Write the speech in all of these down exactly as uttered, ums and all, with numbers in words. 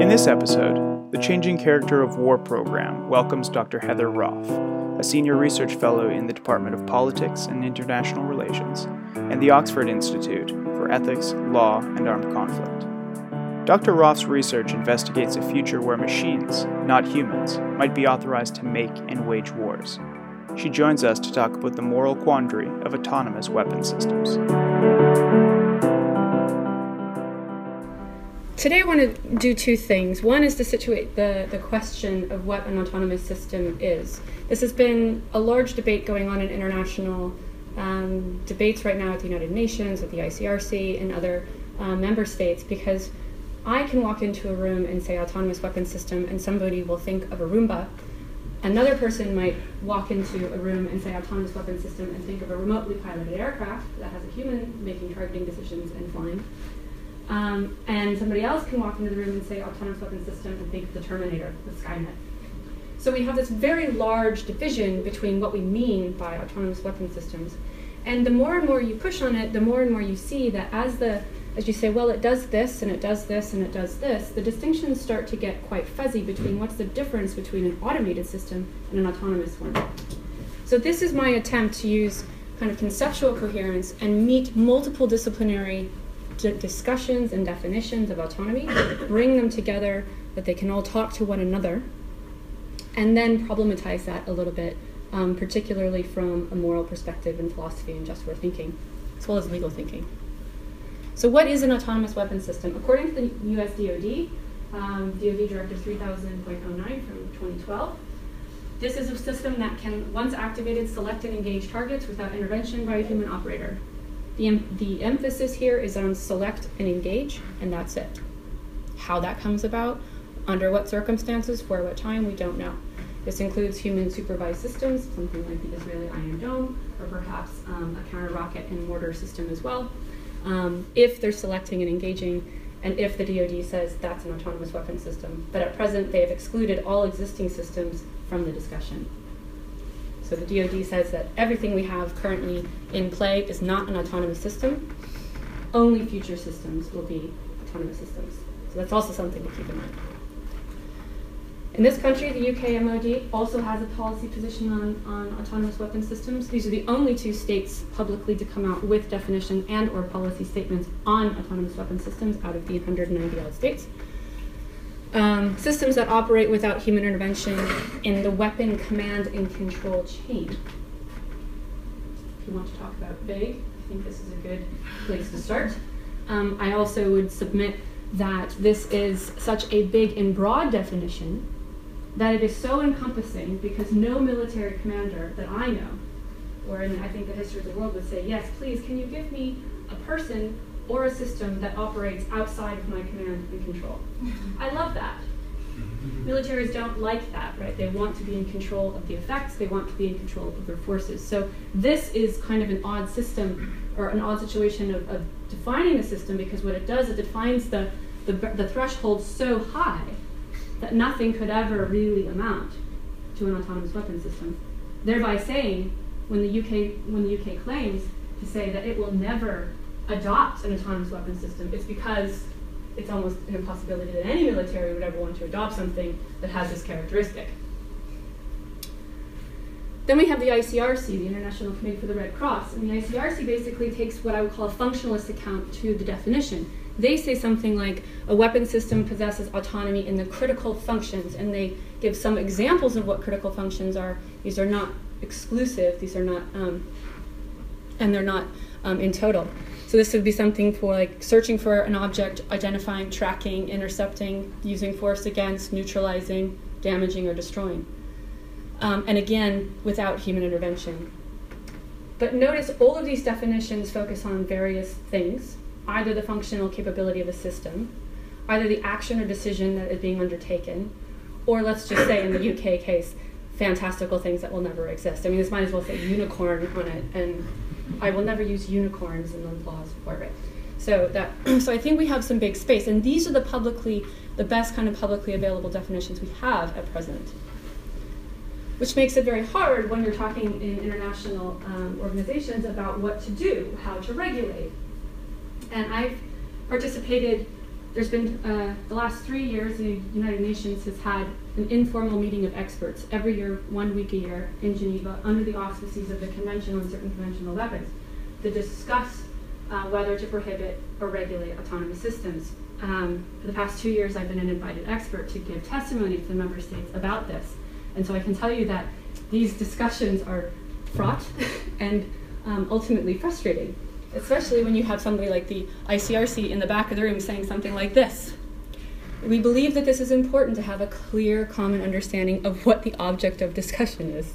In this episode, the Changing Character of War program welcomes Doctor Heather Roff, a senior research fellow in the Department of Politics and International Relations and the Oxford Institute for Ethics, Law, and Armed Conflict. Doctor Roff's research investigates a future where machines, not humans, might be authorized to make and wage wars. She joins us to talk about the moral quandary of autonomous weapon systems. Today I want to do two things. One is to situate the, the question of what an autonomous system is. This has been a large debate going on in international um, debates right now at the United Nations, at the I C R C, and other uh, member states, because I can walk into a room and say autonomous weapon system, and somebody will think of a Roomba. Another person might walk into a room and say autonomous weapon system and think of a remotely piloted aircraft that has a human making targeting decisions and flying. Um, and somebody else can walk into the room and say autonomous weapon system and think of the Terminator, the Skynet. So we have this very large division between what we mean by autonomous weapon systems. And the more and more you push on it, the more and more you see that as the As you say, well, it does this, and it does this, and it does this, the distinctions start to get quite fuzzy between what's the difference between an automated system and an autonomous one. So this is my attempt to use kind of conceptual coherence and meet multiple disciplinary d- discussions and definitions of autonomy, bring them together that they can all talk to one another, and then problematize that a little bit, um, particularly from a moral perspective and philosophy and just war thinking, as well as legal thinking. So what is an autonomous weapon system? According to the U S D O D, um, D O D Directive three thousand point oh nine from twenty twelve, this is a system that can, once activated, select and engage targets without intervention by a human operator. The, em- the emphasis here is on select and engage, and that's it. How that comes about, under what circumstances, for what time, we don't know. This includes human supervised systems, something like the Israeli Iron Dome, or perhaps um, a counter-rocket and mortar system as well. Um, if they're selecting and engaging, and if the D O D says that's an autonomous weapon system. But at present, they have excluded all existing systems from the discussion. So the D O D says that everything we have currently in play is not an autonomous system. Only future systems will be autonomous systems. So that's also something to keep in mind. In this country, the U K M O D also has a policy position on, on autonomous weapon systems. These are the only two states publicly to come out with definition and or policy statements on autonomous weapon systems out of the one hundred ninety-odd states. Um, systems that operate without human intervention in the weapon command and control chain. If you want to talk about vague, I think this is a good place to start. Um, I also would submit that this is such a big and broad definition that it is so encompassing, because no military commander that I know, or in I think the history of the world, would say, yes, please, can you give me a person or a system that operates outside of my command and control? I love that. Militaries don't like that, right? They want to be in control of the effects, they want to be in control of their forces. So this is kind of an odd system, or an odd situation of, of defining a system, because what it does, it defines the, the, the threshold so high that nothing could ever really amount to an autonomous weapon system, thereby saying, when the U K when the U K claims to say that it will never adopt an autonomous weapon system, it's because it's almost an impossibility that any military would ever want to adopt something that has this characteristic. Then we have the I C R C, the International Committee for the Red Cross, and the I C R C basically takes what I would call a functionalist account to the definition. They say something like, a weapon system possesses autonomy in the critical functions, and they give some examples of what critical functions are. These are not exclusive, these are not, um, and they're not um, in total. So this would be something for like searching for an object, identifying, tracking, intercepting, using force against, neutralizing, damaging, or destroying. Um, and again, without human intervention. But notice all of these definitions focus on various things, either the functional capability of a system, either the action or decision that is being undertaken, or let's just say in the U K case, fantastical things that will never exist. I mean, this might as well say unicorn on it, and I will never use unicorns in the laws for it. So that, so I think we have some big space, and these are the publicly, the best kind of publicly available definitions we have at present, which makes it very hard when you're talking in international um, organizations about what to do, how to regulate. And I've participated There's been, uh, the last three years, the United Nations has had an informal meeting of experts every year, one week a year, in Geneva, under the auspices of the Convention on Certain Conventional Weapons, to discuss uh, whether to prohibit or regulate autonomous systems. Um, for the past two years, I've been an invited expert to give testimony to the member states about this. And so I can tell you that these discussions are fraught and um, ultimately frustrating, especially when you have somebody like the I C R C in the back of the room saying something like this. We believe that this is important to have a clear, common understanding of what the object of discussion is,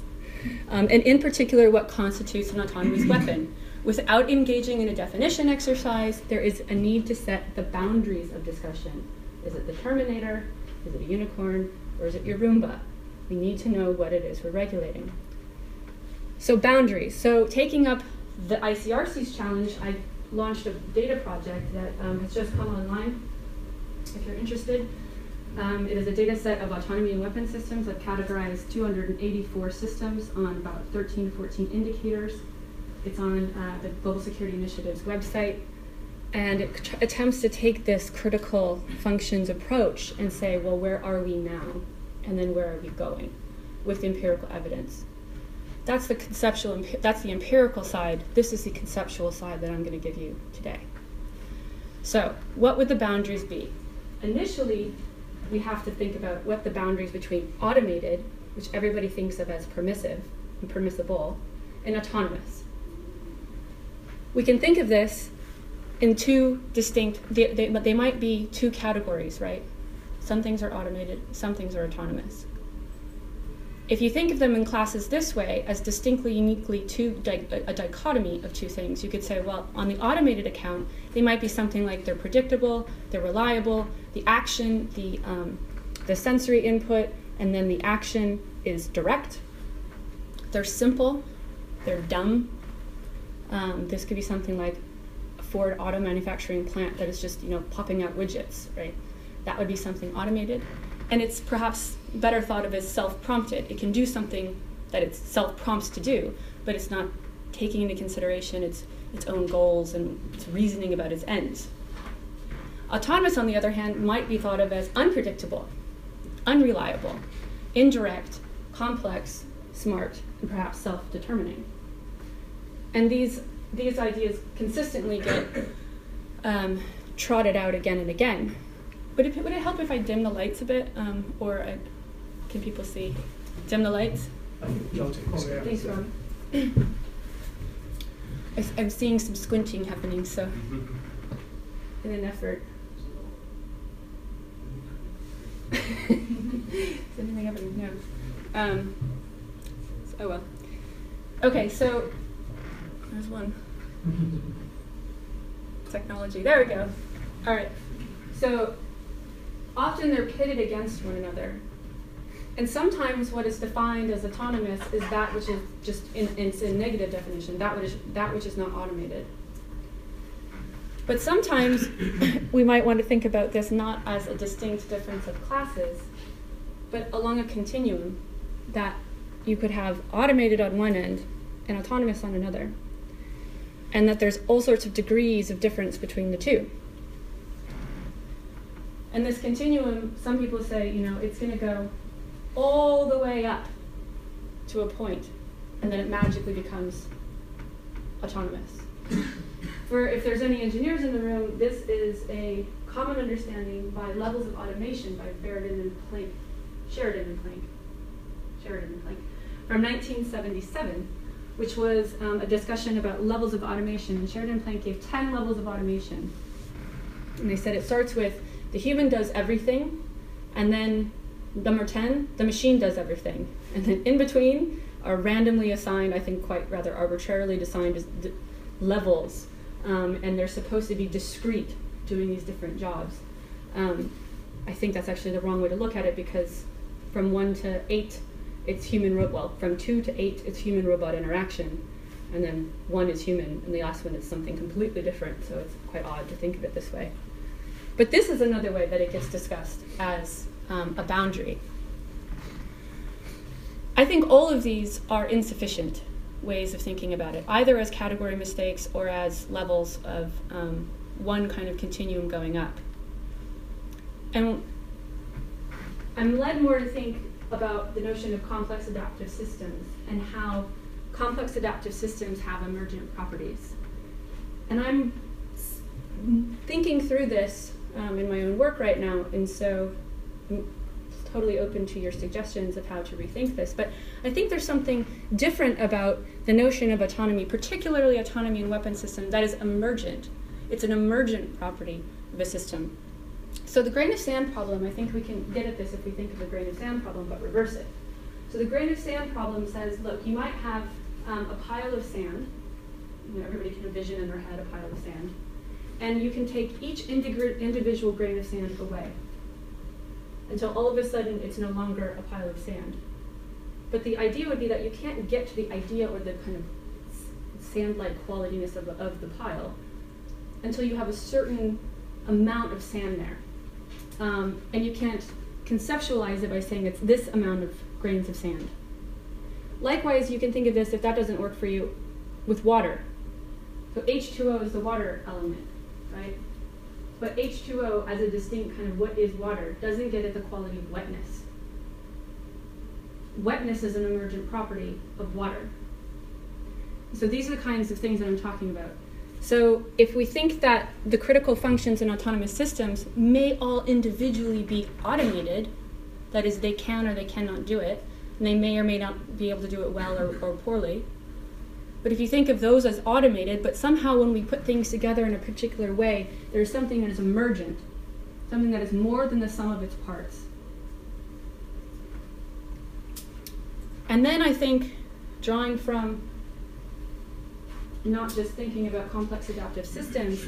um, and in particular what constitutes an autonomous weapon. Without engaging in a definition exercise, there is a need to set the boundaries of discussion. Is it the Terminator? Is it a unicorn? Or is it your Roomba? We need to know what it is we're regulating. So boundaries. So taking up the I C R C's challenge, I launched a data project that um, has just come online, if you're interested. Um, it is a data set of autonomy and weapon systems that categorized two hundred eighty-four systems on about thirteen, fourteen indicators. It's on uh, the Global Security Initiatives website. And it tr attempts to take this critical functions approach and say, well, where are we now? And then where are we going with empirical evidence? That's the conceptual, that's the empirical side. This is the conceptual side that I'm going to give you today. So, what would the boundaries be? Initially, we have to think about what the boundaries between automated, which everybody thinks of as permissive and permissible, and autonomous. We can think of this in two distinct, they, they, they might be two categories, right? Some things are automated, some things are autonomous. If you think of them in classes this way, as distinctly, uniquely two, a dichotomy of two things, you could say, well, on the automated account, they might be something like they're predictable, they're reliable, the action, the, um, the sensory input, and then the action is direct. They're simple, they're dumb. Um, this could be something like a Ford auto manufacturing plant that is just, you know, popping out widgets, right? That would be something automated. And it's perhaps better thought of as self-prompted. It can do something that it self-prompts to do, but it's not taking into consideration its, its own goals and its reasoning about its ends. Autonomous, on the other hand, might be thought of as unpredictable, unreliable, indirect, complex, smart, and perhaps self-determining. And these, these ideas consistently get um, trotted out again and again. Would it, would it help if I dim the lights a bit, um, or I, can people see? Dim the lights? Thanks, Ron. I, I'm seeing some squinting happening, so in an effort. Is anything happening? No. Um, oh well. Okay, so there's one. Technology. There we go. All right. So, often they're pitted against one another. And sometimes what is defined as autonomous is that which is just, in, it's a negative definition, that which, that which is not automated. But sometimes we might want to think about this not as a distinct difference of classes, but along a continuum that you could have automated on one end and autonomous on another. And that there's all sorts of degrees of difference between the two. And this continuum, some people say, you know, it's going to go all the way up to a point, and then it magically becomes autonomous. For if there's any engineers in the room, this is a common understanding by levels of automation by Sheridan and Planck, Sheridan and Planck, Sheridan and Planck, from nineteen seventy-seven, which was um, a discussion about levels of automation. And Sheridan and Planck gave ten levels of automation, and they said it starts with the human does everything, and then number ten, the machine does everything. And then in between are randomly assigned, I think quite rather arbitrarily assigned levels, um, and they're supposed to be discrete, doing these different jobs. Um, I think that's actually the wrong way to look at it, because from one to eight, it's human robot, well, from two to eight, it's human-robot interaction, and then one is human, and the last one is something completely different, so it's quite odd to think of it this way. But this is another way that it gets discussed as um, a boundary. I think all of these are insufficient ways of thinking about it, either as category mistakes or as levels of um, one kind of continuum going up. And I'm led more to think about the notion of complex adaptive systems and how complex adaptive systems have emergent properties. And I'm thinking through this um, in my own work right now, and so I'm totally open to your suggestions of how to rethink this. But I think there's something different about the notion of autonomy, particularly autonomy in weapon systems, that is emergent. It's an emergent property of a system. So the grain of sand problem, I think we can get at this if we think of the grain of sand problem, but reverse it. So the grain of sand problem says, look, you might have um, a pile of sand. You know, everybody can envision in their head a pile of sand. And you can take each individual grain of sand away until all of a sudden it's no longer a pile of sand. But the idea would be that you can't get to the idea or the kind of sand-like qualityness of, of the pile until you have a certain amount of sand there. Um, and you can't conceptualize it by saying it's this amount of grains of sand. Likewise, you can think of this, if that doesn't work for you, with water. So H two O is the water element, right? But H two O as a distinct kind of what is water doesn't get at the quality of wetness. Wetness is an emergent property of water. So these are the kinds of things that I'm talking about. So if we think that the critical functions in autonomous systems may all individually be automated, that is, they can or they cannot do it, and they may or may not be able to do it well or, or poorly. But if you think of those as automated, but somehow when we put things together in a particular way, there's something that is emergent, something that is more than the sum of its parts. And then I think, drawing from not just thinking about complex adaptive systems,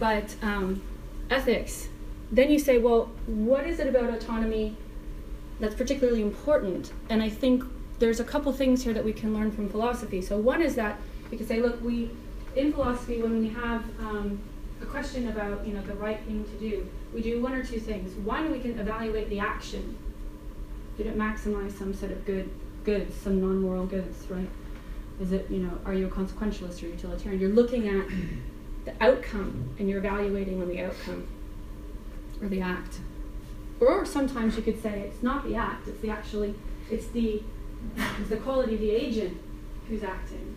but um, ethics, then you say, well, what is it about autonomy that's particularly important? And I think there's a couple things here that we can learn from philosophy. So one is that we can say, look, we, in philosophy, when we have um, a question about, you know, the right thing to do, we do one or two things. One, we can evaluate the action. Did it maximize some set of good goods, some non-moral goods, right? Is it, you know, are you a consequentialist or utilitarian? You're looking at the outcome and you're evaluating on the outcome or the act. Or sometimes you could say it's not the act, it's the actually, it's the, it's the quality of the agent who's acting.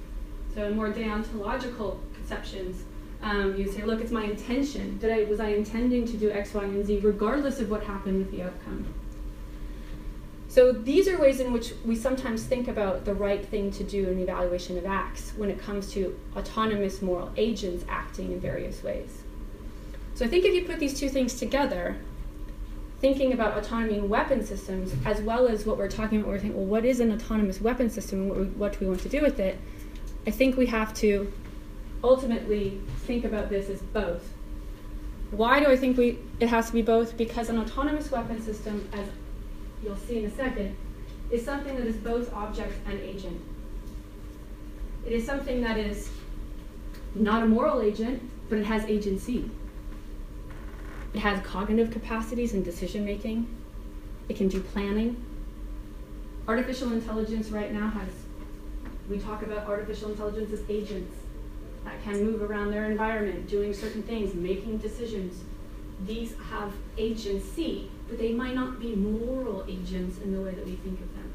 So in more deontological conceptions, um, you say, look, it's my intention. Did I, was I intending to do X, Y, and Z regardless of what happened with the outcome? So these are ways in which we sometimes think about the right thing to do in evaluation of acts when it comes to autonomous moral agents acting in various ways. So I think if you put these two things together, thinking about autonomy in weapon systems, as well as what we're talking about, we're thinking, well, what is an autonomous weapon system and what, we, what do we want to do with it? I think we have to ultimately think about this as both. Why do I think we, it has to be both? Because an autonomous weapon system, as you'll see in a second, is something that is both object and agent. It is something that is not a moral agent, but it has agency. It has cognitive capacities and decision-making. It can do planning. Artificial intelligence right now has, we talk about artificial intelligence as agents that can move around their environment, doing certain things, making decisions. These have agency, but they might not be moral agents in the way that we think of them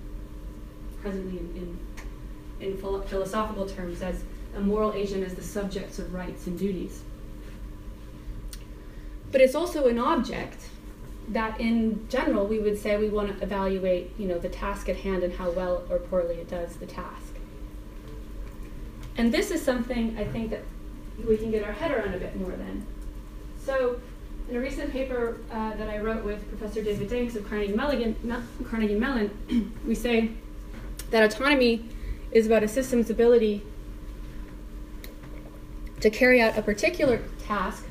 presently in, in, in philosophical terms, as a moral agent as the subjects of rights and duties. But it's also an object that in general we would say we want to evaluate, you know, the task at hand and how well or poorly it does the task. And this is something I think that we can get our head around a bit more then. So in a recent paper uh, that I wrote with Professor David Danks of Carnegie Mellon, we say that autonomy is about a system's ability to carry out a particular task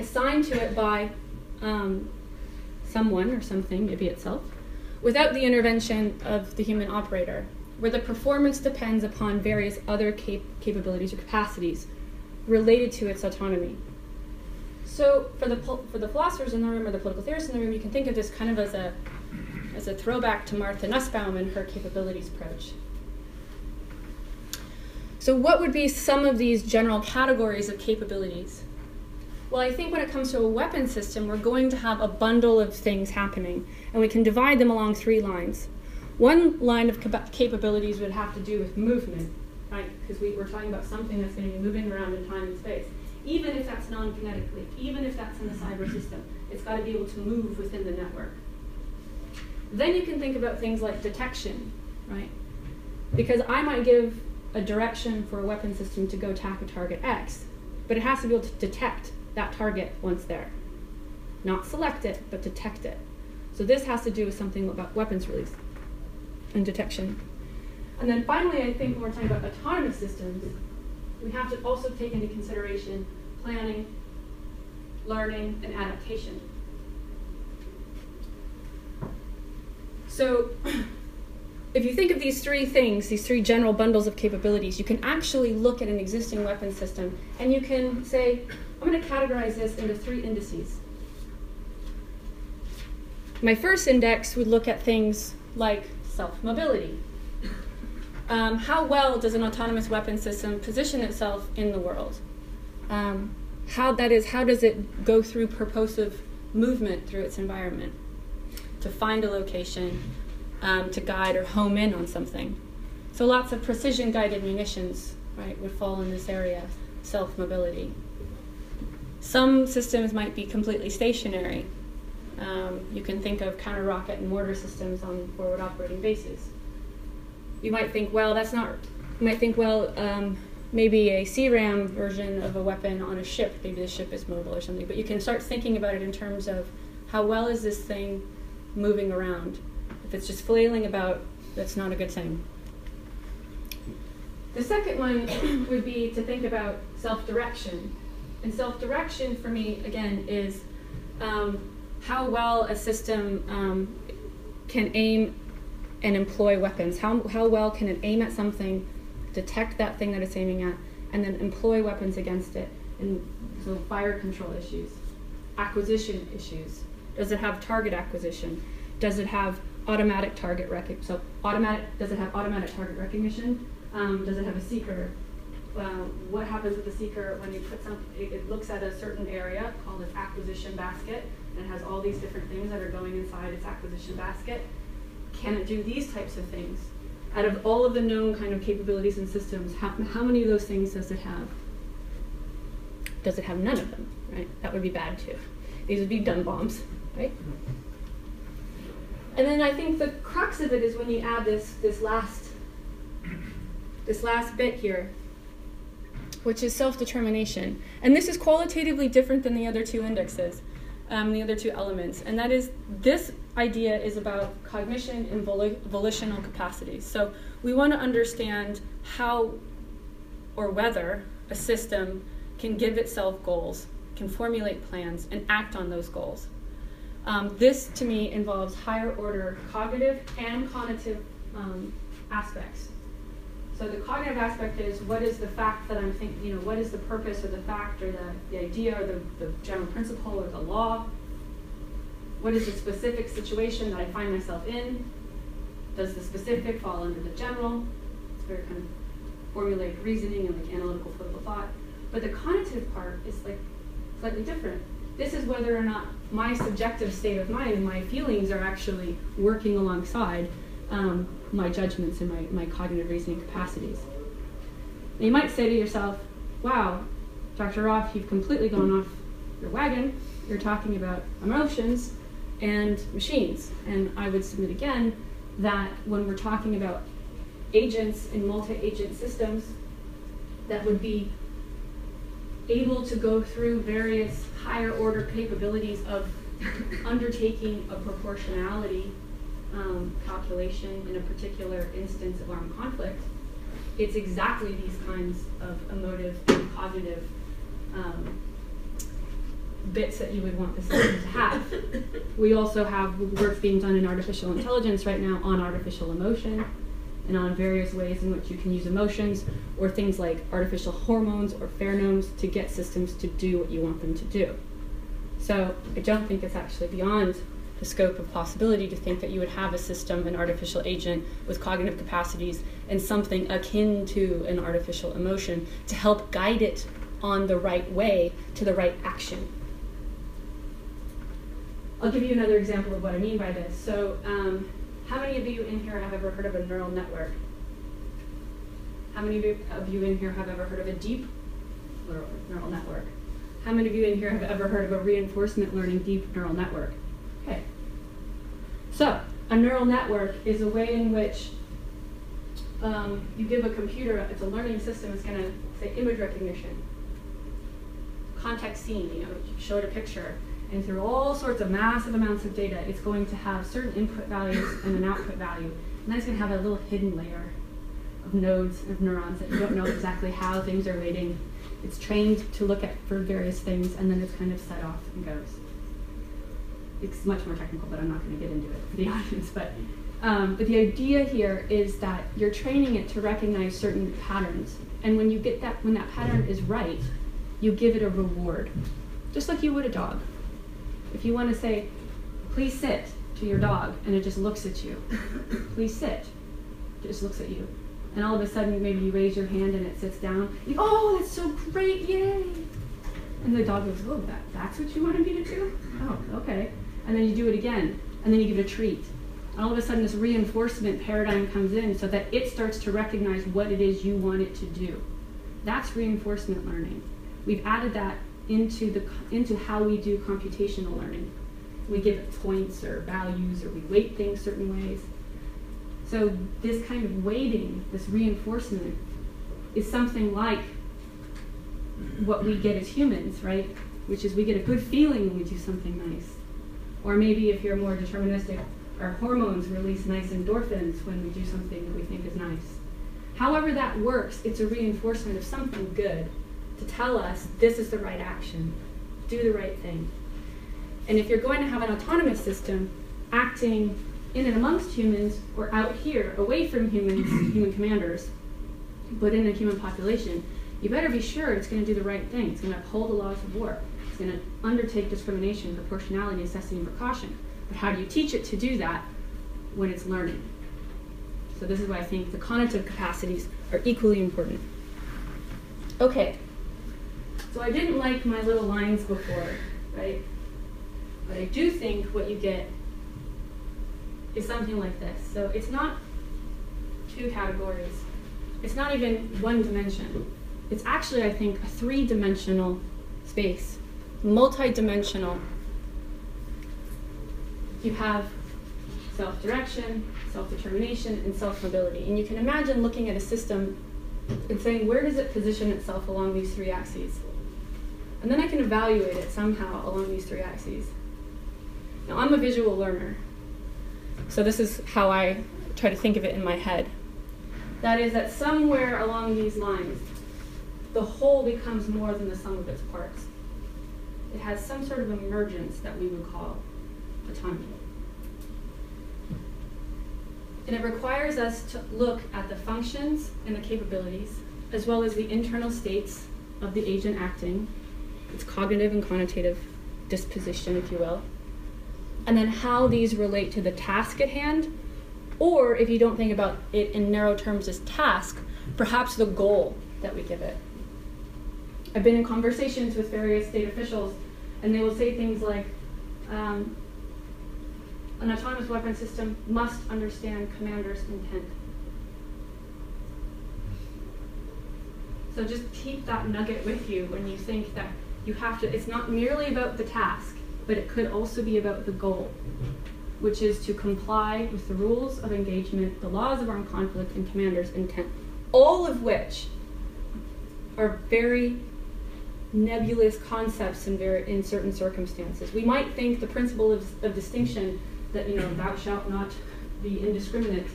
assigned to it by um, someone or something, maybe itself, without the intervention of the human operator, where the performance depends upon various other cap capabilities or capacities related to its autonomy. So for the, for the philosophers in the room or the political theorists in the room, you can think of this kind of as a, as a throwback to Martha Nussbaum and her capabilities approach. So what would be some of these general categories of capabilities? Well, I think when it comes to a weapon system, we're going to have a bundle of things happening, and we can divide them along three lines. One line of cap capabilities would have to do with movement, right? Because we, we're talking about something that's going to be moving around in time and space. Even if that's non-kinetically, even if that's in the cyber system, it's got to be able to move within the network. Then you can think about things like detection, right? Because I might give a direction for a weapon system to go attack a target X, but it has to be able to detect that target once there. Not select it, but detect it. So this has to do with something about weapons release and detection. And then finally, I think when we're talking about autonomous systems, we have to also take into consideration planning, learning, and adaptation. So if you think of these three things, these three general bundles of capabilities, you can actually look at an existing weapon system and you can say, I'm going to categorize this into three indices. My first index would look at things like self-mobility. Um, how well does an autonomous weapon system position itself in the world? Um, how that is, how does it go through purposive movement through its environment to find a location, um, to guide or home in on something? So lots of precision-guided munitions, right, would fall in this area, self-mobility. Some systems might be completely stationary. Um, you can think of counter-rocket and mortar systems on forward operating bases. You might think, well, that's not, you might think, well, um, maybe a C RAM version of a weapon on a ship, maybe the ship is mobile or something, but you can start thinking about it in terms of how well is this thing moving around. If it's just flailing about, that's not a good thing. The second one would be to think about self-direction. And self-direction for me, again, is um, how well a system um, can aim and employ weapons. How, how well can it aim at something, detect that thing that it's aiming at, and then employ weapons against it? And so fire control issues, acquisition issues. Does it have target acquisition? Does it have automatic target recognition? So automatic, does it have automatic target recognition? Um, does it have a seeker? Uh, what happens with the seeker when you put something, it, it looks at a certain area called its acquisition basket, and it has all these different things that are going inside its acquisition basket. Can it do these types of things? Out of all of the known kind of capabilities and systems, how, how many of those things does it have? Does it have none of them, right? That would be bad too. These would be dumb bombs, right? And then I think the crux of it is when you add this, this, last, this last bit here, which is self-determination. And this is qualitatively different than the other two indexes, um, the other two elements. And that is, this idea is about cognition and voli volitional capacities. So we want to understand how or whether a system can give itself goals, can formulate plans, and act on those goals. Um, this, to me, involves higher order cognitive and conative um, aspects. So the cognitive aspect is, what is the fact that I'm thinking, you know, what is the purpose or the fact or the, the idea or the, the general principle or the law? What is the specific situation that I find myself in? Does the specific fall under the general? It's very kind of formulaic reasoning and like analytical political thought. But the conative part is like slightly different. This is whether or not my subjective state of mind and my feelings are actually working alongside um, my judgments and my, my cognitive reasoning capacities. And you might say to yourself, wow, Doctor Roff, you've completely gone off your wagon. You're talking about emotions and machines. And I would submit again that when we're talking about agents and multi-agent systems that would be able to go through various higher order capabilities of undertaking a proportionality Um, calculation in a particular instance of armed conflict, it's exactly these kinds of emotive and cognitive um, bits that you would want the system to have. We also have work being done in artificial intelligence right now on artificial emotion and on various ways in which you can use emotions or things like artificial hormones or pheromones to get systems to do what you want them to do. So I don't think it's actually beyond the scope of possibility to think that you would have a system, an artificial agent with cognitive capacities and something akin to an artificial emotion to help guide it on the right way to the right action. I'll give you another example of what I mean by this. So um, how many of you in here have ever heard of a neural network? How many of you in here have ever heard of a deep neural network? How many of you in here have ever heard of a reinforcement learning deep neural network? Okay. So a neural network is a way in which um, you give a computer, it's a learning system, it's going to say image recognition, context scene, you know, you show it a picture. And through all sorts of massive amounts of data, it's going to have certain input values and an output value. And that's going to have a little hidden layer of nodes of neurons that you don't know exactly how things are relating. It's trained to look at for various things, and then it's kind of set off and goes. It's much more technical, but I'm not going to get into it for the audience. But, um, but the idea here is that you're training it to recognize certain patterns. And when you get that, when that pattern is right, you give it a reward, just like you would a dog. If you want to say, please sit to your dog, and it just looks at you. Please sit. It just looks at you. And all of a sudden, maybe you raise your hand, and it sits down. You, oh, that's so great, yay. And the dog goes, oh, that, that's what you wanted me to do? Oh, okay. And then you do it again, and then you give it a treat. And all of a sudden, this reinforcement paradigm comes in so that it starts to recognize what it is you want it to do. That's reinforcement learning. We've added that into the into how we do computational learning. We give it points or values, or we weight things certain ways. So this kind of weighting, this reinforcement, is something like what we get as humans, right? Which is we get a good feeling when we do something nice. Or maybe if you're more deterministic, our hormones release nice endorphins when we do something that we think is nice. However that works, it's a reinforcement of something good to tell us this is the right action, do the right thing. And if you're going to have an autonomous system acting in and amongst humans or out here, away from humans, human commanders, but in a human population, you better be sure it's going to do the right thing. It's going to uphold the laws of war. It's going to undertake discrimination, proportionality, necessity, and precaution. But how do you teach it to do that when it's learning? So this is why I think the cognitive capacities are equally important. Okay. So I didn't like my little lines before, right? But I do think what you get is something like this. So it's not two categories. It's not even one dimension. It's actually, I think, a three-dimensional space, multi-dimensional. You have self-direction, self-determination, and self-mobility. And you can imagine looking at a system and saying, where does it position itself along these three axes? And then I can evaluate it somehow along these three axes. Now, I'm a visual learner, so this is how I try to think of it in my head. That is that somewhere along these lines, the whole becomes more than the sum of its parts. It has some sort of emergence that we would call autonomy. And it requires us to look at the functions and the capabilities, as well as the internal states of the agent acting, its cognitive and connotative disposition, if you will, and then how these relate to the task at hand, or if you don't think about it in narrow terms as task, perhaps the goal that we give it. I've been in conversations with various state officials, and they will say things like, um, an autonomous weapon system must understand commander's intent. So just keep that nugget with you when you think that you have to, it's not merely about the task, but it could also be about the goal, which is to comply with the rules of engagement, the laws of armed conflict, and commander's intent, all of which are very nebulous concepts in, very, in certain circumstances. We might think the principle of, of distinction that, you know, thou shalt not be indiscriminate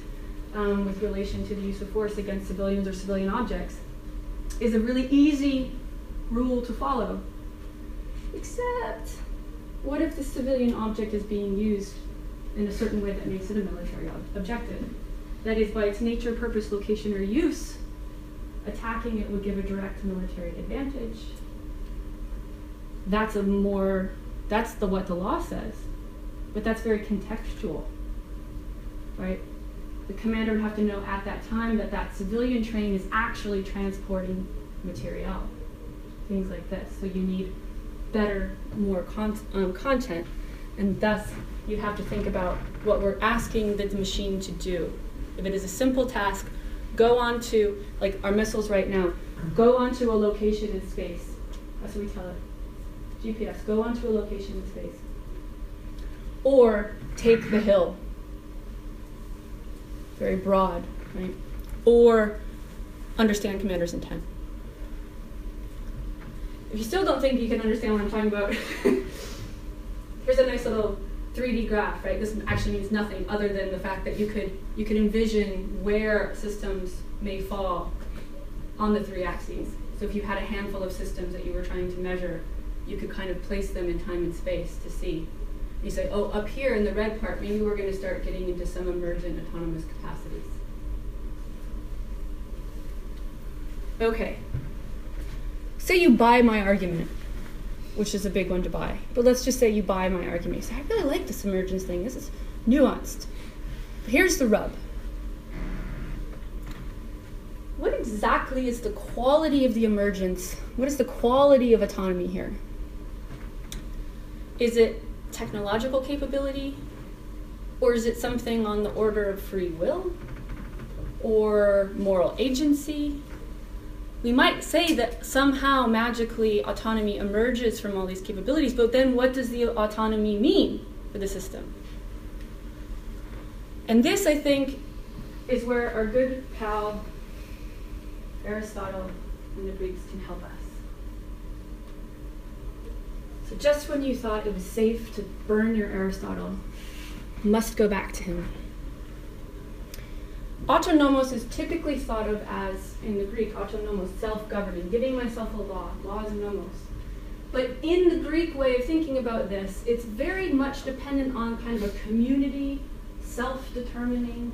um, with relation to the use of force against civilians or civilian objects is a really easy rule to follow. Except, what if the civilian object is being used in a certain way that makes it a military ob objective? That is, by its nature, purpose, location, or use, attacking it would give a direct military advantage. That's a more, that's the what the law says, but that's very contextual, right? The commander would have to know at that time that that civilian train is actually transporting materiel. things like this. So you need better, more con um, content, and thus you have to think about what we're asking the, the machine to do. If it is a simple task, go on to, like our missiles right now, go on to a location in space. That's what we tell it. G P S, go on to a location in space. Or take the hill. Very broad, right? Or understand commander's intent. If you still don't think you can understand what I'm talking about, here's a nice little three D graph, right? This actually means nothing other than the fact that you could you could envision where systems may fall on the three axes. So if you had a handful of systems that you were trying to measure, you could kind of place them in time and space to see. You say, oh, up here in the red part, maybe we're going to start getting into some emergent autonomous capacities. Okay. Say you buy my argument, which is a big one to buy. But let's just say you buy my argument. You say, I really like this emergence thing. This is nuanced. But here's the rub. What exactly is the quality of the emergence? What is the quality of autonomy here? Is it technological capability? Or is it something on the order of free will? Or moral agency? We might say that somehow magically autonomy emerges from all these capabilities, but then what does the autonomy mean for the system? And this, I think, is where our good pal Aristotle and the Greeks can help us. So just when you thought it was safe to burn your Aristotle, you must go back to him. Autonomos is typically thought of as, in the Greek, autonomos, self-governing, giving myself a law, laws and nomos. But in the Greek way of thinking about this, it's very much dependent on kind of a community, self-determining,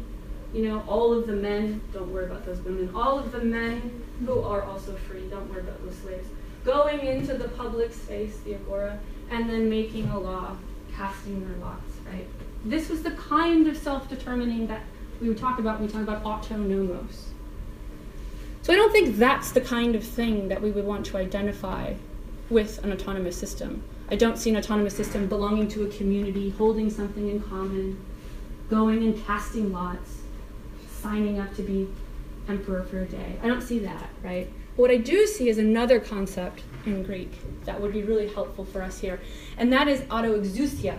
you know, all of the men, don't worry about those women, all of the men who are also free, don't worry about those slaves, going into the public space, the agora, and then making a law, casting their lots, right? This was the kind of self-determining that we would talk about when we talk about autonomos. So I don't think that's the kind of thing that we would want to identify with an autonomous system. I don't see an autonomous system belonging to a community, holding something in common, going and casting lots, signing up to be emperor for a day. I don't see that, right? But what I do see is another concept in Greek that would be really helpful for us here, and that is autoexousia.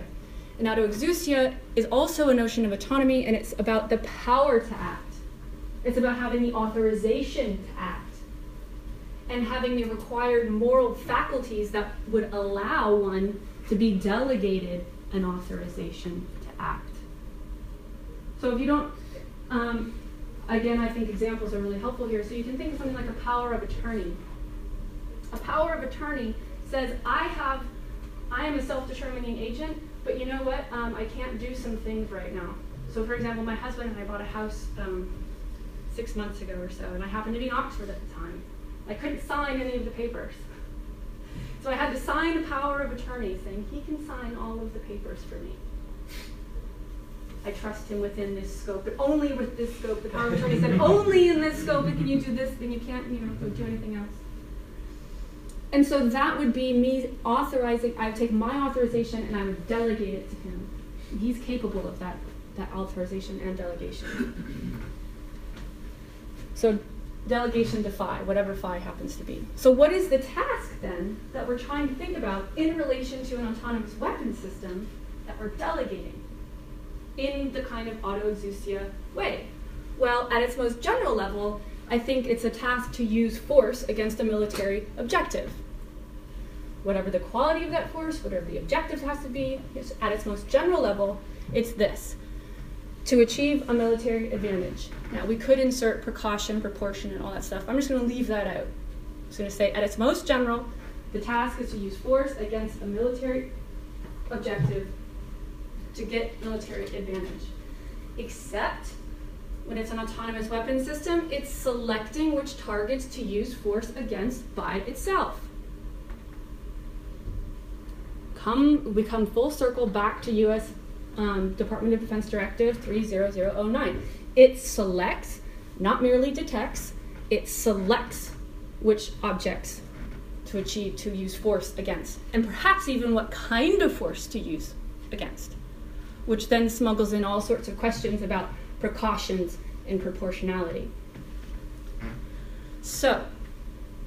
And autoexousia is also a notion of autonomy, and it's about the power to act. It's about having the authorization to act and having the required moral faculties that would allow one to be delegated an authorization to act. So if you don't, um, again, I think examples are really helpful here. So you can think of something like a power of attorney. A power of attorney says, I have, I am a self-determining agent, but you know what, um, I can't do some things right now. So for example, my husband and I bought a house um, six months ago or so, and I happened to be in Oxford at the time. I couldn't sign any of the papers. So I had to sign a power of attorney saying he can sign all of the papers for me. I trust him within this scope, but only with this scope. The power of attorney said, only in this scope can you do this, then you can't you know, do anything else. And so that would be me authorizing, I would take my authorization and I would delegate it to him. And he's capable of that, that authorization and delegation. So delegation to phi, whatever phi happens to be. So what is the task then that we're trying to think about in relation to an autonomous weapon system that we're delegating in the kind of autoexousia way? Well, at its most general level, I think it's a task to use force against a military objective. Whatever the quality of that force, whatever the objective has to be, at its most general level, it's this: to achieve a military advantage. Now, we could insert precaution, proportion, and all that stuff. I'm just going to leave that out. I'm just going to say, at its most general, the task is to use force against a military objective to get military advantage. Except, when it's an autonomous weapon system, it's selecting which targets to use force against by itself. Come, we come full circle back to U S um, Department of Defense Directive three thousand oh nine. It selects, not merely detects, it selects which objects to achieve, to use force against, and perhaps even what kind of force to use against, which then smuggles in all sorts of questions about precautions and proportionality. So,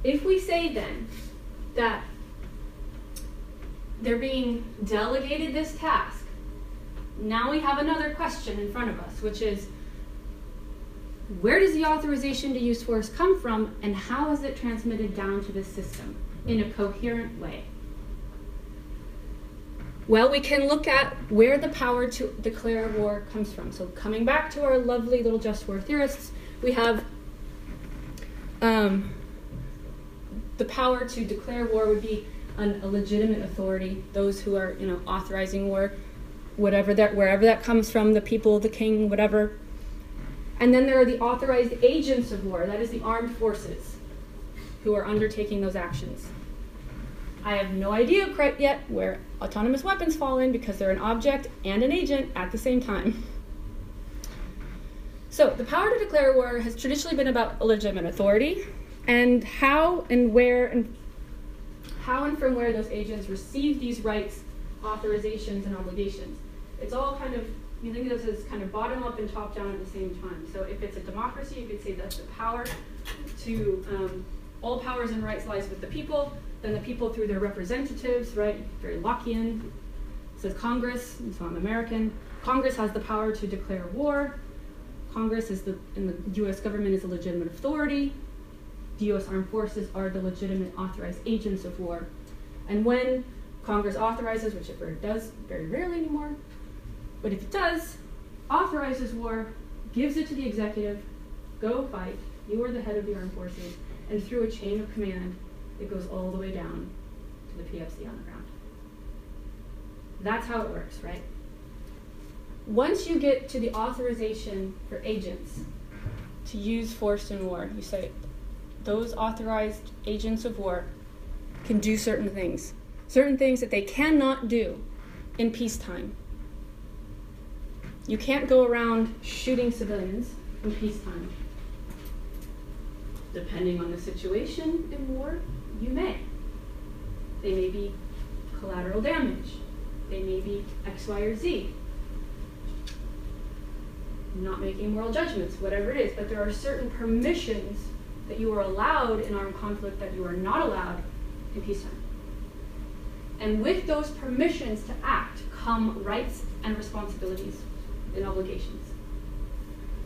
if we say then that they're being delegated this task, now we have another question in front of us, which is, where does the authorization to use force come from, and how is it transmitted down to the system in a coherent way? Well, we can look at where the power to declare war comes from. So coming back to our lovely little just war theorists, we have um, the power to declare war would be an, a legitimate authority, those who are, you know, authorizing war, whatever that, wherever that comes from, the people, the king, whatever. And then there are the authorized agents of war, that is the armed forces, who are undertaking those actions. I have no idea quite yet where autonomous weapons fall in, because they're an object and an agent at the same time. So the power to declare war has traditionally been about legitimate authority, and how and where and how and from where those agents receive these rights, authorizations, and obligations. It's all kind of, you think of this as kind of bottom-up and top-down at the same time. So if it's a democracy, you could say that's the power to, um, all powers and rights lies with the people, then the people through their representatives, right? Very Lockean. It says Congress, and so I'm American. Congress has the power to declare war. Congress is the, and the U S government is a legitimate authority. The U S armed forces are the legitimate authorized agents of war. And when Congress authorizes, which it does very rarely anymore, but if it does, authorizes war, gives it to the executive, go fight, you are the head of the armed forces, and through a chain of command, it goes all the way down to the P F C on the ground. That's how it works, right? Once you get to the authorization for agents to use force in war, you say, those authorized agents of war can do certain things, certain things that they cannot do in peacetime. You can't go around shooting civilians in peacetime. Depending on the situation in war, you may. They may be collateral damage. They may be X, Y, or Z. Not making moral judgments, whatever it is, but there are certain permissions that you are allowed in armed conflict that you are not allowed in peacetime. And with those permissions to act come rights and responsibilities and obligations.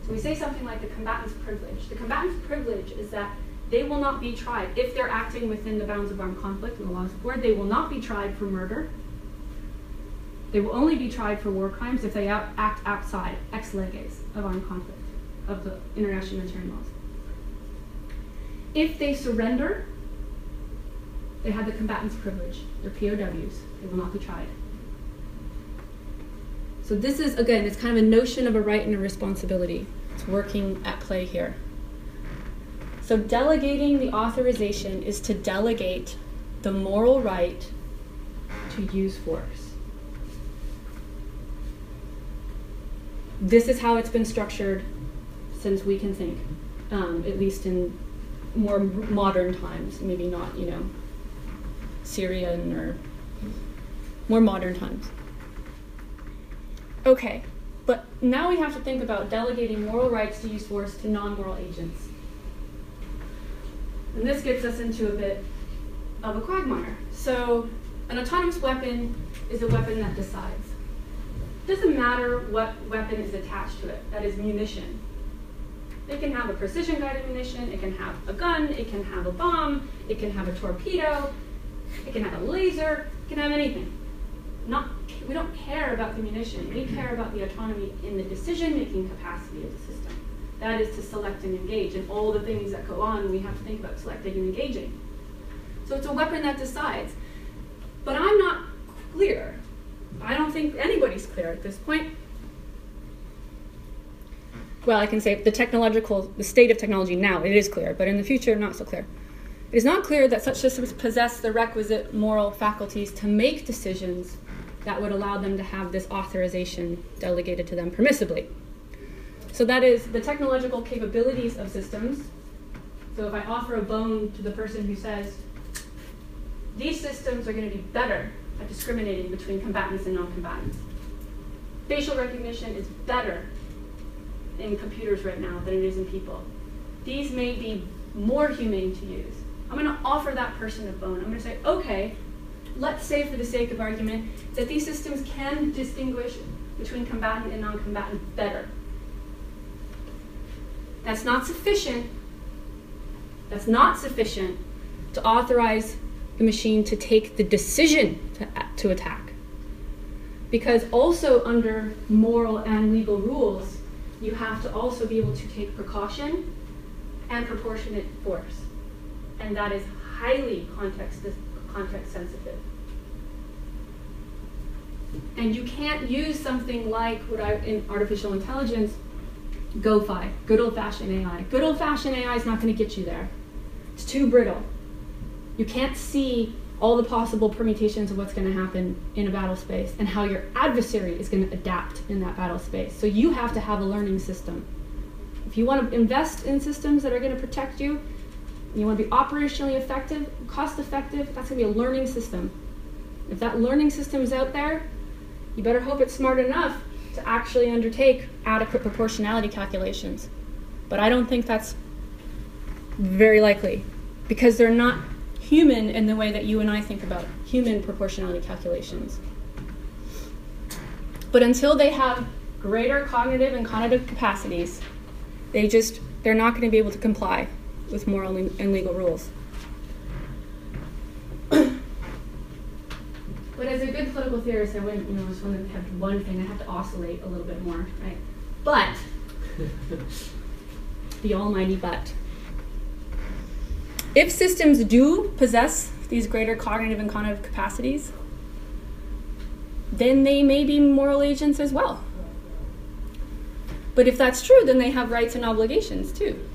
So we say something like the combatant's privilege. The combatant's privilege is that they will not be tried, if they're acting within the bounds of armed conflict and the laws of war, they will not be tried for murder. They will only be tried for war crimes if they out act outside, ex leges, of armed conflict, of the international humanitarian laws. If they surrender, they have the combatant's privilege. They're P O Ws. They will not be tried. So this is, again, it's kind of a notion of a right and a responsibility. It's working at play here. So delegating the authorization is to delegate the moral right to use force. This is how it's been structured since we can think, um, at least in more modern times, maybe not, you know, Syrian or more modern times. Okay, but now we have to think about delegating moral rights to use force to non-moral agents. And this gets us into a bit of a quagmire. So an autonomous weapon is a weapon that decides. It doesn't matter what weapon is attached to it, that is munition. It can have a precision-guided munition, it can have a gun, it can have a bomb, it can have a torpedo, it can have a laser, it can have anything. Not, we don't care about the munition. We care about the autonomy in the decision-making capacity of the system. That is to select and engage, and all the things that go on we have to think about selecting and engaging. So it's a weapon that decides. But I'm not clear. I don't think anybody's clear at this point. Well, I can say the technological, the state of technology now, it is clear, but in the future, not so clear. It is not clear that such systems possess the requisite moral faculties to make decisions that would allow them to have this authorization delegated to them permissibly. So that is the technological capabilities of systems. So if I offer a bone to the person who says, These systems are going to be better at discriminating between combatants and non-combatants. Facial recognition is better in computers right now than it is in people. These may be more humane to use. I'm going to offer that person a bone. I'm going to say, okay, let's say for the sake of argument that these systems can distinguish between combatant and non-combatant better. That's not sufficient. That's not sufficient to authorize the machine to take the decision to, to attack. Because also under moral and legal rules, you have to also be able to take precaution and proportionate force. And that is highly context, context sensitive. And you can't use something like what I, in artificial intelligence, GoFi, good old-fashioned A I. Good old-fashioned A I is not going to get you there. It's too brittle. You can't see all the possible permutations of what's going to happen in a battle space and how your adversary is going to adapt in that battle space. So you have to have a learning system. If you want to invest in systems that are going to protect you, and you want to be operationally effective, cost-effective, that's going to be a learning system. If that learning system is out there, you better hope it's smart enough to actually undertake adequate proportionality calculations. But I don't think that's very likely, because they're not human in the way that you and I think about human proportionality calculations. But until they have greater cognitive and connotative capacities, they just, they're not going to be able to comply with moral and legal rules. But as a good political theorist, I wouldn't, you know, just want to have one thing. I have to oscillate a little bit more, right? But, the almighty but. If systems do possess these greater cognitive and connotative capacities, then they may be moral agents as well. But if that's true, then they have rights and obligations too.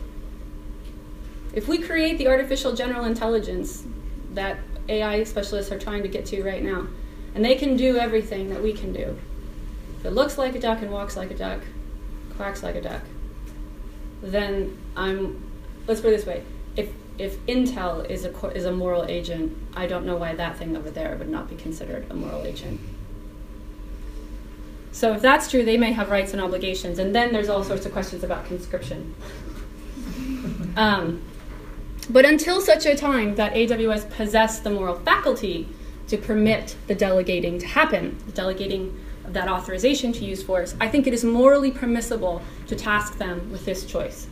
If we create the artificial general intelligence that A I specialists are trying to get to right now, and they can do everything that we can do, if it looks like a duck and walks like a duck, quacks like a duck, then I'm, let's put it this way, if If Intel is a, is a moral agent, I don't know why that thing over there would not be considered a moral agent. So if that's true, they may have rights and obligations. And then there's all sorts of questions about conscription. um, but until such a time that A W S possess the moral faculty to permit the delegating to happen, the delegating of that authorization to use force, I think it is morally permissible to task them with this choice.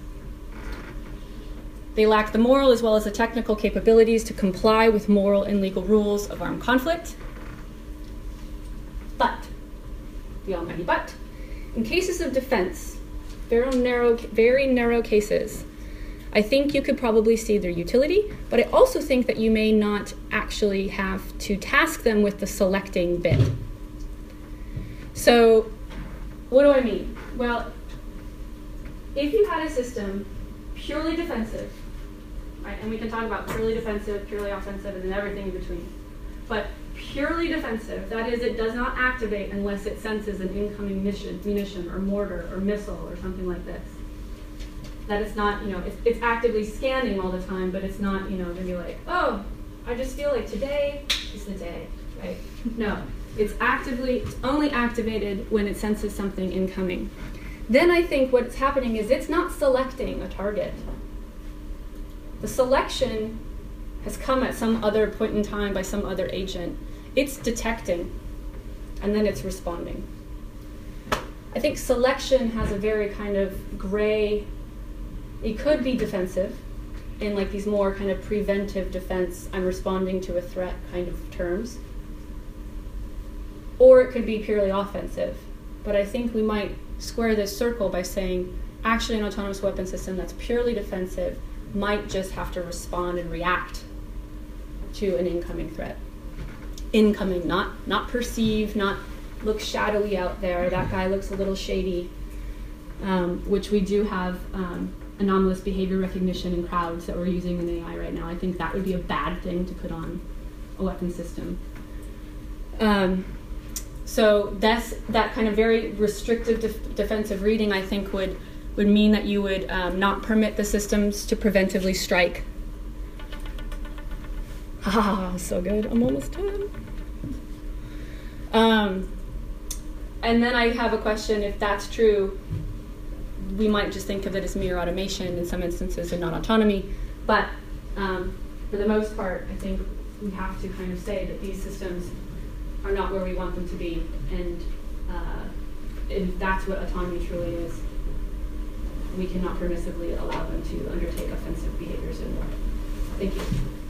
They lack the moral as well as the technical capabilities to comply with moral and legal rules of armed conflict. But, the almighty but, in cases of defense, very narrow, very narrow cases, I think you could probably see their utility, but I also think that you may not actually have to task them with the selecting bit. So, what do I mean? Well, if you had a system purely defensive, right? And we can talk about purely defensive, purely offensive, and then everything in between. But purely defensive, that is, it does not activate unless it senses an incoming mission, munition or mortar or missile or something like this. That it's not, you know, it's, it's actively scanning all the time, but it's not, you know, going to be like, oh, I just feel like today is the day, right? No, it's actively, it's only activated when it senses something incoming. Then I think what's happening is it's not selecting a target. The selection has come at some other point in time by some other agent. It's detecting, and then it's responding. I think selection has a very kind of gray, it could be defensive, in like these more kind of preventive defense, I'm responding to a threat kind of terms. Or it could be purely offensive. But I think we might square this circle by saying, actually an autonomous weapon system that's purely defensive might just have to respond and react to an incoming threat. Incoming, not, not perceive, not look shadowy out there, that guy looks a little shady, um, which we do have um, anomalous behavior recognition in crowds that we're using in A I right now. I think that would be a bad thing to put on a weapon system. Um, So that's, that kind of very restrictive def defensive reading, I think, would, would mean that you would um, not permit the systems to preventively strike. Ah, so good. I'm almost done. Um, and then I have a question. If that's true, we might just think of it as mere automation in some instances and not autonomy. But um, for the most part, I think we have to kind of say that these systems are not where we want them to be. And uh, if that's what autonomy truly is, we cannot permissively allow them to undertake offensive behaviors and more. Thank you.